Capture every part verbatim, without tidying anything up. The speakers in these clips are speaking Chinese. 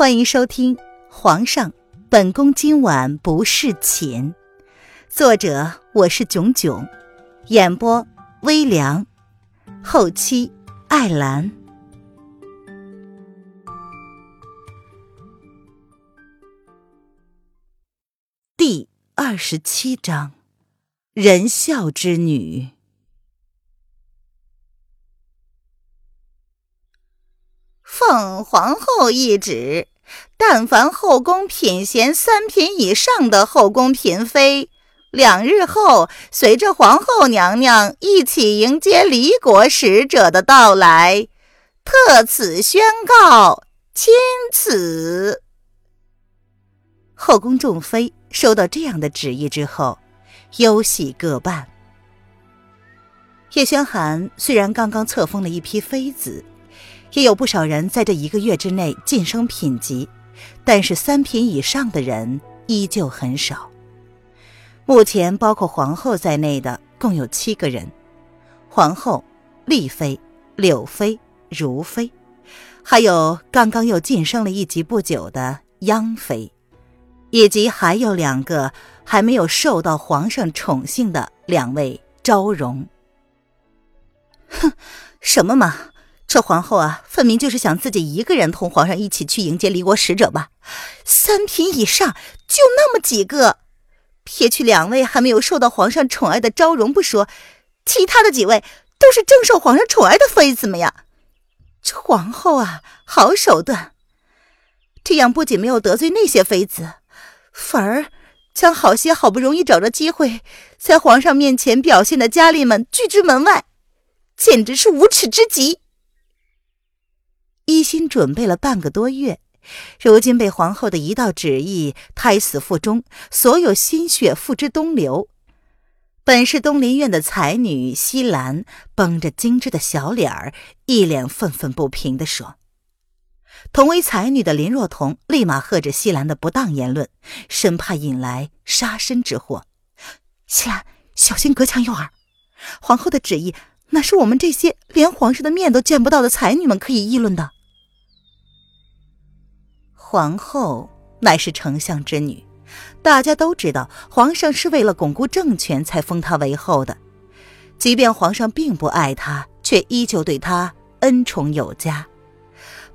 欢迎收听《皇上，本宫今晚不侍寝》，作者我是囧囧，演播微凉，后期艾兰。第二十七章，仁孝之女。奉皇后懿旨，但凡后宫品衔三品以上的后宫嫔妃，两日后随着皇后娘娘一起迎接离国使者的到来，特此宣告，钦此。后宫众妃收到这样的旨意之后，忧喜各半。叶宣寒虽然刚刚册封了一批妃子，也有不少人在这一个月之内晋升品级，但是三品以上的人依旧很少。目前包括皇后在内的共有七个人，皇后、丽妃、柳妃、如妃，还有刚刚又晋升了一级不久的央妃，以及还有两个还没有受到皇上宠幸的两位昭容。哼，什么嘛！这皇后啊，分明就是想自己一个人同皇上一起去迎接离国使者吧？三品以上就那么几个，撇去两位还没有受到皇上宠爱的昭容不说，其他的几位都是正受皇上宠爱的妃子们呀。这皇后啊，好手段！这样不仅没有得罪那些妃子，反而将好些好不容易找着机会在皇上面前表现的佳丽们拒之门外，简直是无耻之极。一心准备了半个多月，如今被皇后的一道旨意胎死腹中，所有心血付之东流。本是东林院的才女西兰绷着精致的小脸儿，一脸愤愤不平地说。同为才女的林若彤立马喝止西兰的不当言论，生怕引来杀身之祸。西兰，小心隔墙有耳！皇后的旨意哪是我们这些连皇上的面都见不到的才女们可以议论的？皇后乃是丞相之女，大家都知道皇上是为了巩固政权才封她为后的，即便皇上并不爱她，却依旧对她恩宠有加，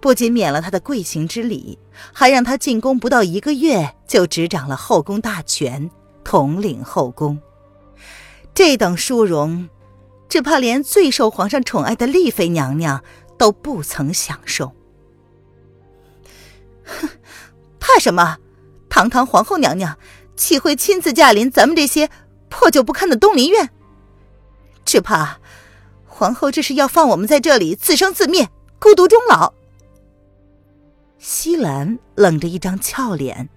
不仅免了她的贵行之礼，还让她进宫不到一个月就执掌了后宫大权，统领后宫。这等殊荣，只怕连最受皇上宠爱的丽妃娘娘都不曾享受。哼，怕什么？堂堂皇后娘娘岂会亲自驾临咱们这些破旧不堪的东林院？只怕皇后这是要放我们在这里自生自灭，孤独终老。西兰冷着一张俏脸，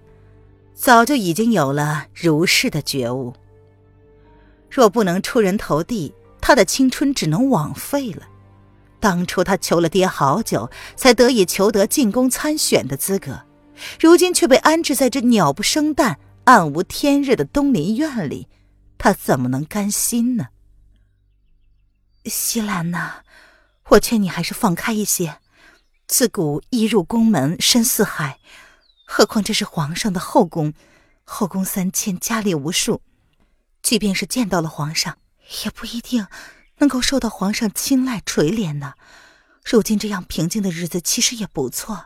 早就已经有了如是的觉悟。若不能出人头地，他的青春只能枉费了。当初他求了爹好久，才得以求得进宫参选的资格，如今却被安置在这鸟不生蛋、暗无天日的东林院里，他怎么能甘心呢？西兰呐，我劝你还是放开一些。自古一入宫门深似海，何况这是皇上的后宫，后宫三千，佳丽无数，即便是见到了皇上，也不一定能够受到皇上青睐垂怜的。如今这样平静的日子其实也不错，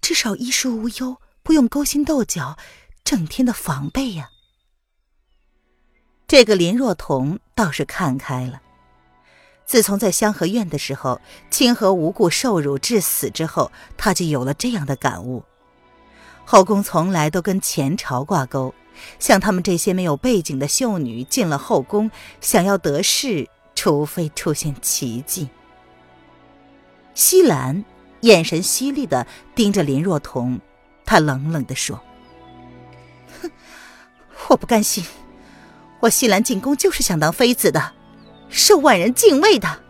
至少衣食无忧，不用勾心斗角，整天的防备呀。这个林若彤倒是看开了。自从在香河院的时候，清河无故受辱致死之后，她就有了这样的感悟。后宫从来都跟前朝挂钩，像他们这些没有背景的秀女进了后宫，想要得势，除非出现奇迹。西兰眼神犀利地盯着林若彤，她冷冷地说：哼，我不甘心，我西兰进宫就是想当妃子的，受万人敬畏的，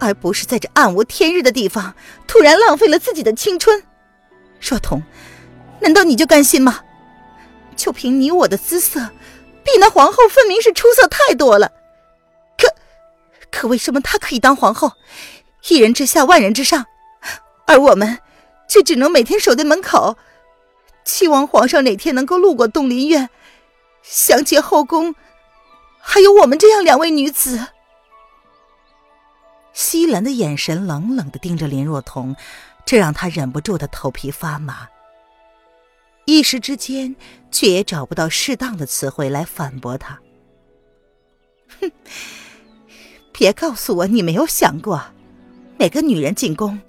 而不是在这暗无天日的地方突然浪费了自己的青春。若彤，难道你就甘心吗？就凭你我的姿色，比那皇后分明是出色太多了。可可为什么她可以当皇后，一人之下万人之上，而我们却只能每天守在门口，期望皇上哪天能够路过东林苑，想起后宫还有我们这样两位女子。西兰的眼神冷冷地盯着林若彤，这让她忍不住的头皮发麻，一时之间却也找不到适当的词汇来反驳她。哼，别告诉我你没有想过，每个女人进宫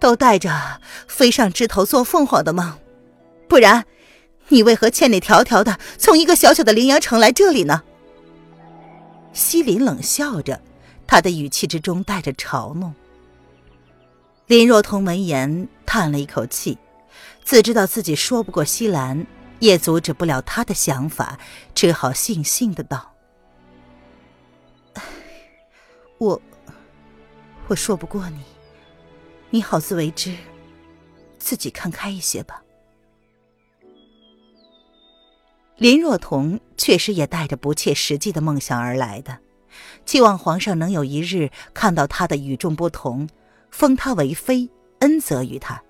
都带着飞上枝头做凤凰的梦，不然你为何千里迢迢的从一个小小的羚羊城来这里呢？西林冷笑着，他的语气之中带着嘲弄。林若彤闻言叹了一口气，自知道自己说不过西兰，也阻止不了他的想法，只好悻悻的道：我我说不过你，你好自为之，自己看开一些吧。林若彤确实也带着不切实际的梦想而来的，期望皇上能有一日看到她的与众不同，封她为妃，恩泽于她。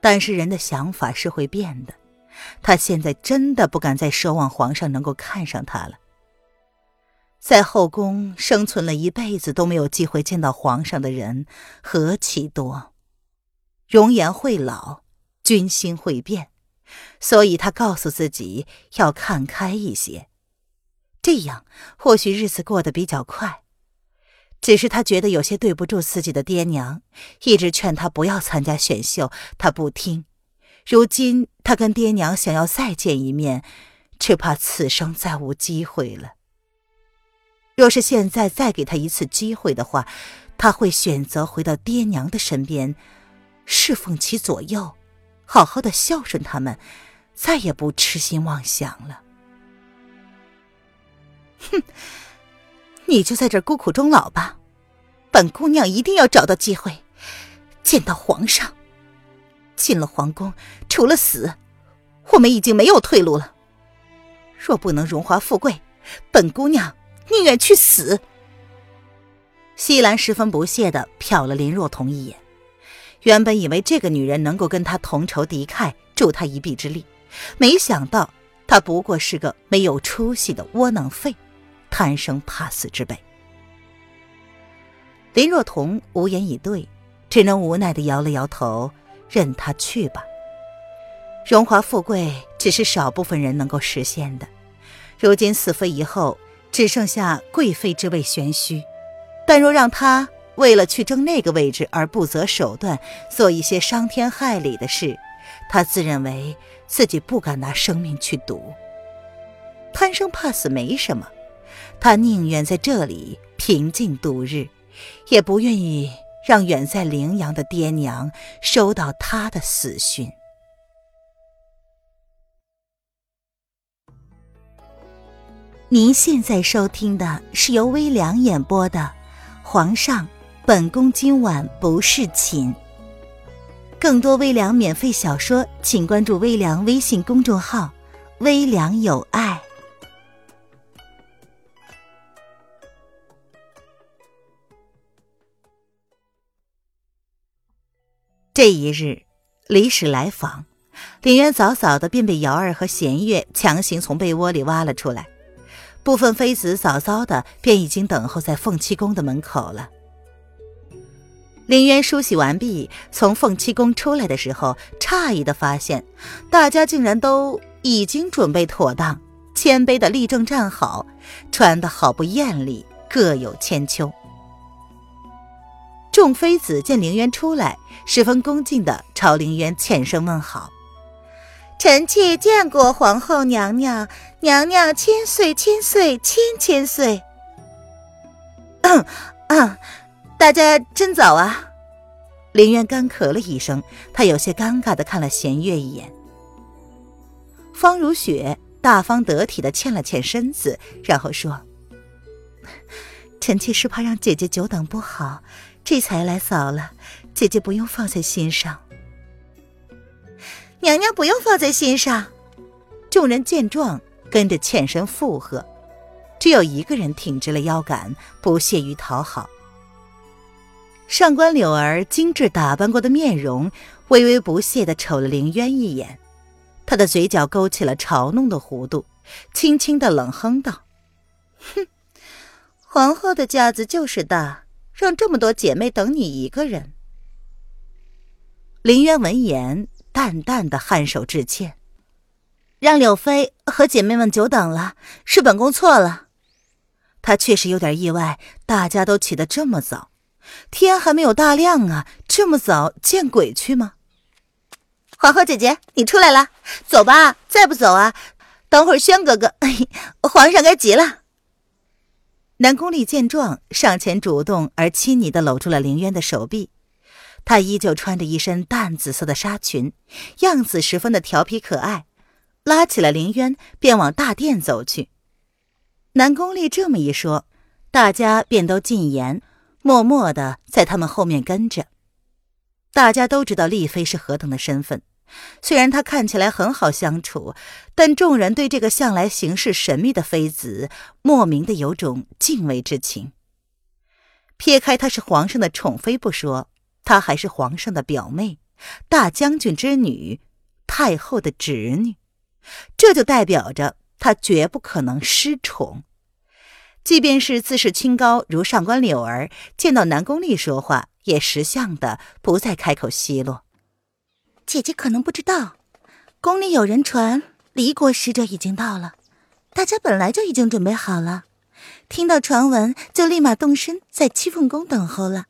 但是人的想法是会变的，她现在真的不敢再奢望皇上能够看上她了。在后宫生存了一辈子都没有机会见到皇上的人何其多，容颜会老，君心会变，所以他告诉自己要看开一些，这样或许日子过得比较快。只是他觉得有些对不住自己的爹娘，一直劝他不要参加选秀，他不听。如今他跟爹娘想要再见一面，只怕此生再无机会了。若是现在再给他一次机会的话，他会选择回到爹娘的身边，侍奉其左右，好好的孝顺他们，再也不痴心妄想了。哼，你就在这儿孤苦终老吧，本姑娘一定要找到机会，见到皇上。进了皇宫，除了死，我们已经没有退路了。若不能荣华富贵，本姑娘宁愿去死。西兰十分不屑地瞟了林若彤一眼，原本以为这个女人能够跟她同仇敌忾，助她一臂之力，没想到她不过是个没有出息的窝囊废，贪生怕死之辈。林若彤无言以对，只能无奈地摇了摇头，任她去吧。荣华富贵只是少部分人能够实现的，如今死妃以后只剩下贵妃之位玄虚，但若让她为了去争那个位置而不择手段，做一些伤天害理的事，她自认为自己不敢拿生命去赌。贪生怕死没什么，她宁愿在这里平静度日，也不愿意让远在羚羊的爹娘收到她的死讯。您现在收听的是由微凉演播的《皇上，本宫今晚不侍寝》。更多微凉免费小说，请关注微凉微信公众号“微凉有爱”。这一日，李史来访，林渊早早的便被姚儿和弦月强行从被窝里挖了出来。部分妃子早早的便已经等候在凤栖宫的门口了。林渊梳洗完毕，从凤栖宫出来的时候，诧异的发现大家竟然都已经准备妥当，谦卑的立正站好，穿得好不艳丽，各有千秋。众妃子见林渊出来，十分恭敬的朝林渊欠声问好。臣妾见过皇后娘娘，娘娘千岁千岁千千岁。嗯嗯，大家真早啊。林渊干咳了一声，他有些尴尬地看了弦月一眼。方如雪大方得体地欠了欠身子，然后说：臣妾是怕让姐姐久等不好，这才来早了，姐姐不用放在心上。娘娘不用放在心上。众人见状，跟着欠身附和，只有一个人挺直了腰杆，不屑于讨好。上官柳儿精致打扮过的面容，微微不屑地瞅了凌渊一眼，他的嘴角勾起了嘲弄的弧度，轻轻地冷哼道：“哼，皇后的架子就是大，让这么多姐妹等你一个人。”凌渊闻言，淡淡的颔首致歉：“让柳妃和姐妹们久等了，是本宫错了。”他确实有点意外，大家都起得这么早，天还没有大亮啊，这么早见鬼去吗？皇后姐姐，你出来了，走吧，再不走啊，等会儿轩哥哥，皇上该急了。南宫丽见状，上前主动而亲昵地搂住了凌渊的手臂。她依旧穿着一身淡紫色的纱裙，样子十分的调皮可爱，拉起了凌渊便往大殿走去。南宫丽这么一说，大家便都禁言，默默地在他们后面跟着。大家都知道丽妃是何等的身份，虽然她看起来很好相处，但众人对这个向来行事神秘的妃子莫名的有种敬畏之情。撇开她是皇上的宠妃不说，她还是皇上的表妹，大将军之女，太后的侄女，这就代表着她绝不可能失宠。即便是自视清高如上官柳儿，见到南宫丽说话也识相的不再开口奚落。姐姐可能不知道，宫里有人传离国使者已经到了，大家本来就已经准备好了，听到传闻就立马动身在七凤宫等候了，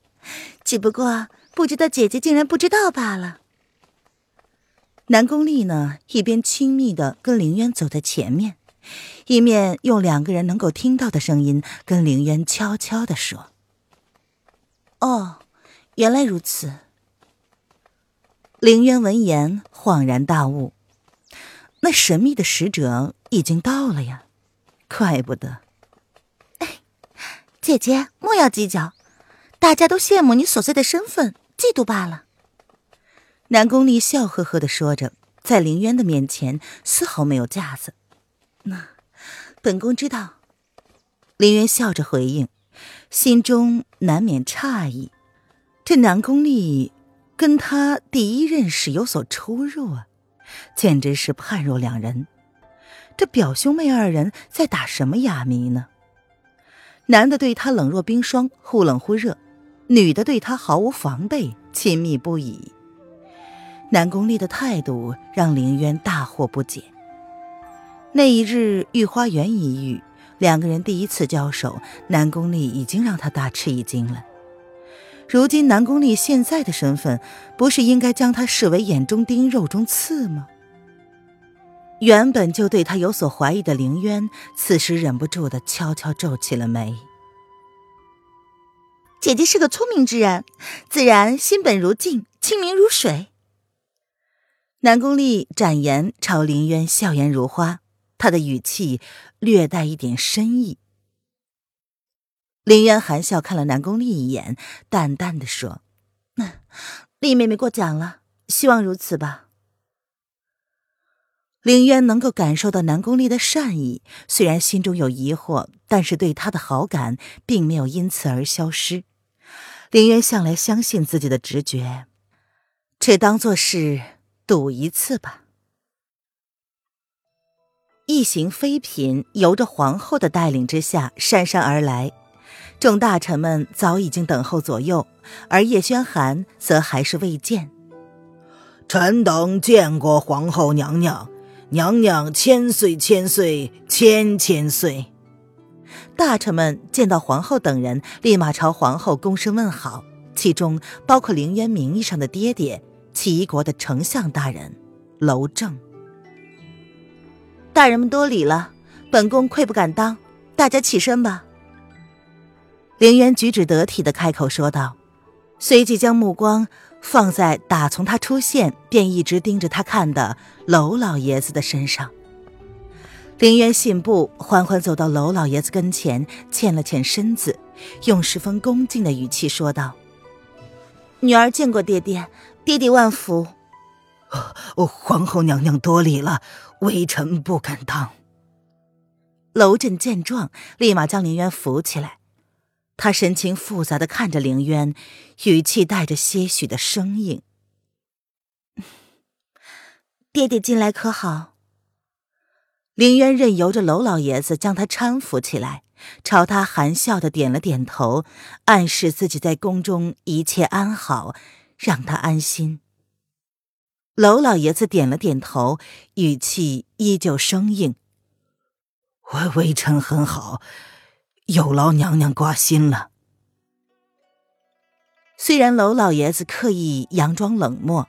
只不过不知道姐姐竟然不知道罢了。南宫丽呢，一边亲密的跟凌渊走在前面，一面用两个人能够听到的声音跟凌渊悄悄地说：“哦，原来如此。”凌渊闻言恍然大悟，那神秘的使者已经到了呀，怪不得。哎，姐姐莫要计较，大家都羡慕你琐碎的身份，嫉妒罢了。南宫丽笑呵呵地说着，在凌渊的面前丝毫没有架子。那本宫知道。凌渊笑着回应，心中难免诧异，这南宫丽跟他第一任时有所出入啊，简直是判若两人。这表兄妹二人在打什么哑谜呢？男的对他冷若冰霜，忽冷忽热，女的对他毫无防备，亲密不已。南宫丽的态度让凌渊大惑不解。那一日御花园一遇，两个人第一次交手，南宫丽已经让他大吃一惊了。如今南宫丽现在的身份，不是应该将她视为眼中钉肉中刺吗？原本就对她有所怀疑的凌渊，此时忍不住的悄悄皱起了眉。姐姐是个聪明之人，自然心本如镜，清明如水。南宫丽展颜朝凌渊笑颜如花，她的语气略带一点深意。凌渊含笑看了南宫丽一眼，淡淡地说：“丽妹妹过奖了，希望如此吧。”凌渊能够感受到南宫丽的善意，虽然心中有疑惑，但是对她的好感并没有因此而消失。凌渊向来相信自己的直觉，只当作是赌一次吧。一行妃嫔由着皇后的带领之下姗姗而来，众大臣们早已经等候左右，而叶轩寒则还是未见。臣等见过皇后娘娘，娘娘千岁千岁千千岁。大臣们见到皇后等人，立马朝皇后躬身问好，其中包括凌渊名义上的爹爹齐国的丞相大人娄正。大人们多礼了，本宫愧不敢当，大家起身吧。凌渊举止得体地开口说道，随即将目光放在打从他出现便一直盯着他看的娄老爷子的身上。凌渊信步缓缓走到娄老爷子跟前，欠了欠身子，用十分恭敬的语气说道：“女儿见过爹爹，爹爹万福。”“哦，皇后娘娘多礼了，微臣不敢当。”娄振见状，立马将凌渊扶起来。他神情复杂地看着凌渊，语气带着些许的生硬。爹爹近来可好？”林渊任由着娄老爷子将他搀扶起来，朝他含笑的点了点头，暗示自己在宫中一切安好，让他安心。娄老爷子点了点头，语气依旧生硬：“微微臣很好，有劳娘娘挂心了。”虽然娄老爷子刻意佯装冷漠，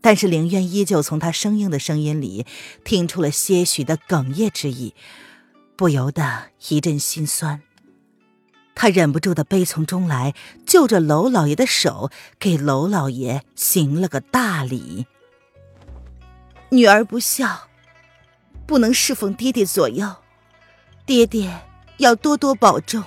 但是凌渊依旧从他生硬的声音里听出了些许的哽咽之意，不由得一阵心酸。他忍不住的悲从中来，就着娄老爷的手给娄老爷行了个大礼。女儿不孝，不能侍奉爹爹左右，爹爹要多多保重。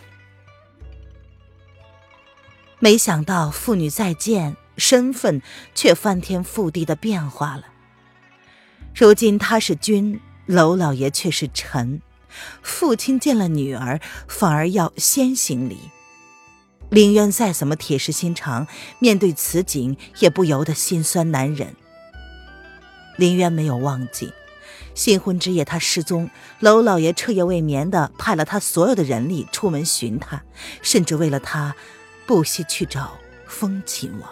没想到父女再见，身份却翻天覆地的变化了。如今他是君，娄老爷却是臣，父亲见了女儿反而要先行礼。凌渊再怎么铁石心肠，面对此景也不由得心酸难忍。凌渊没有忘记新婚之夜他失踪，娄老爷彻夜未眠地派了他所有的人力出门寻他，甚至为了他不惜去找风秦王。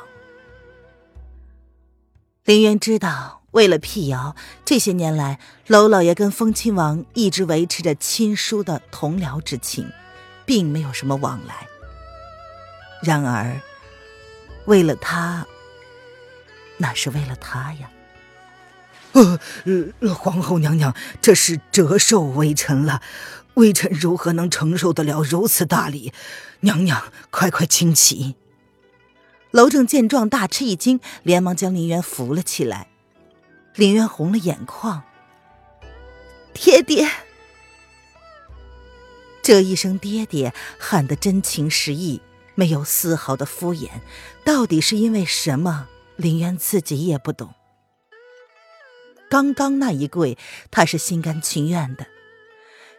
林渊知道，为了辟谣，这些年来娄老爷跟风亲王一直维持着亲疏的同僚之情，并没有什么往来。然而为了他，那是为了他呀。呃，皇后娘娘，这是折寿微臣了，微臣如何能承受得了如此大礼？娘娘，快快请起。娄正见状大吃一惊，连忙将林渊扶了起来。林渊红了眼眶：“爹爹！”这一声爹爹喊得真情实意，没有丝毫的敷衍，到底是因为什么？林渊自己也不懂。刚刚那一跪，他是心甘情愿的。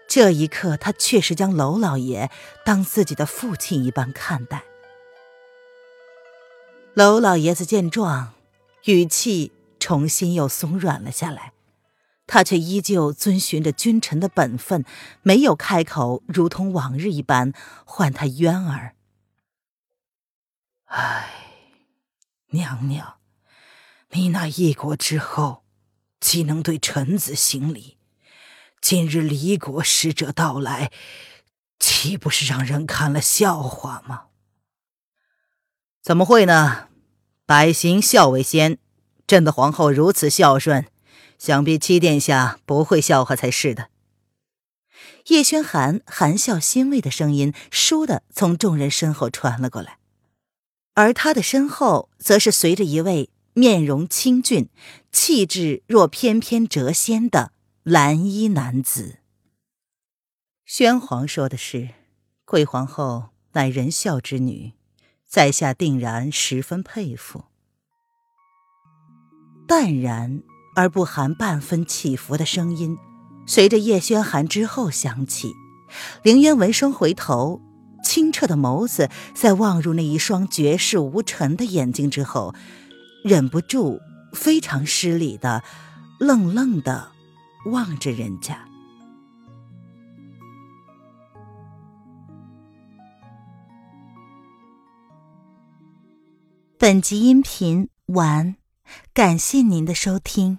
这一刻，他确实将娄老爷当自己的父亲一般看待。娄老爷子见状，语气重新又松软了下来，他却依旧遵循着君臣的本分，没有开口如同往日一般唤他渊儿。唉，娘娘，你那一国之后，岂能对臣子行礼？今日离国使者到来，岂不是让人看了笑话吗？怎么会呢？百行孝为先，朕的皇后如此孝顺，想必七殿下不会笑话才是的。叶轩寒含笑欣慰的声音倏地从众人身后传了过来，而他的身后则是随着一位面容清俊、气质若翩翩谪仙的蓝衣男子。宣皇说的是，贵皇后乃仁孝之女，在下定然十分佩服。淡然而不含半分起伏的声音随着叶轩寒之后响起，凌渊闻声回头，清澈的眸子在望入那一双绝世无尘的眼睛之后，忍不住非常失礼的愣愣的望着人家。本集音频完，感谢您的收听。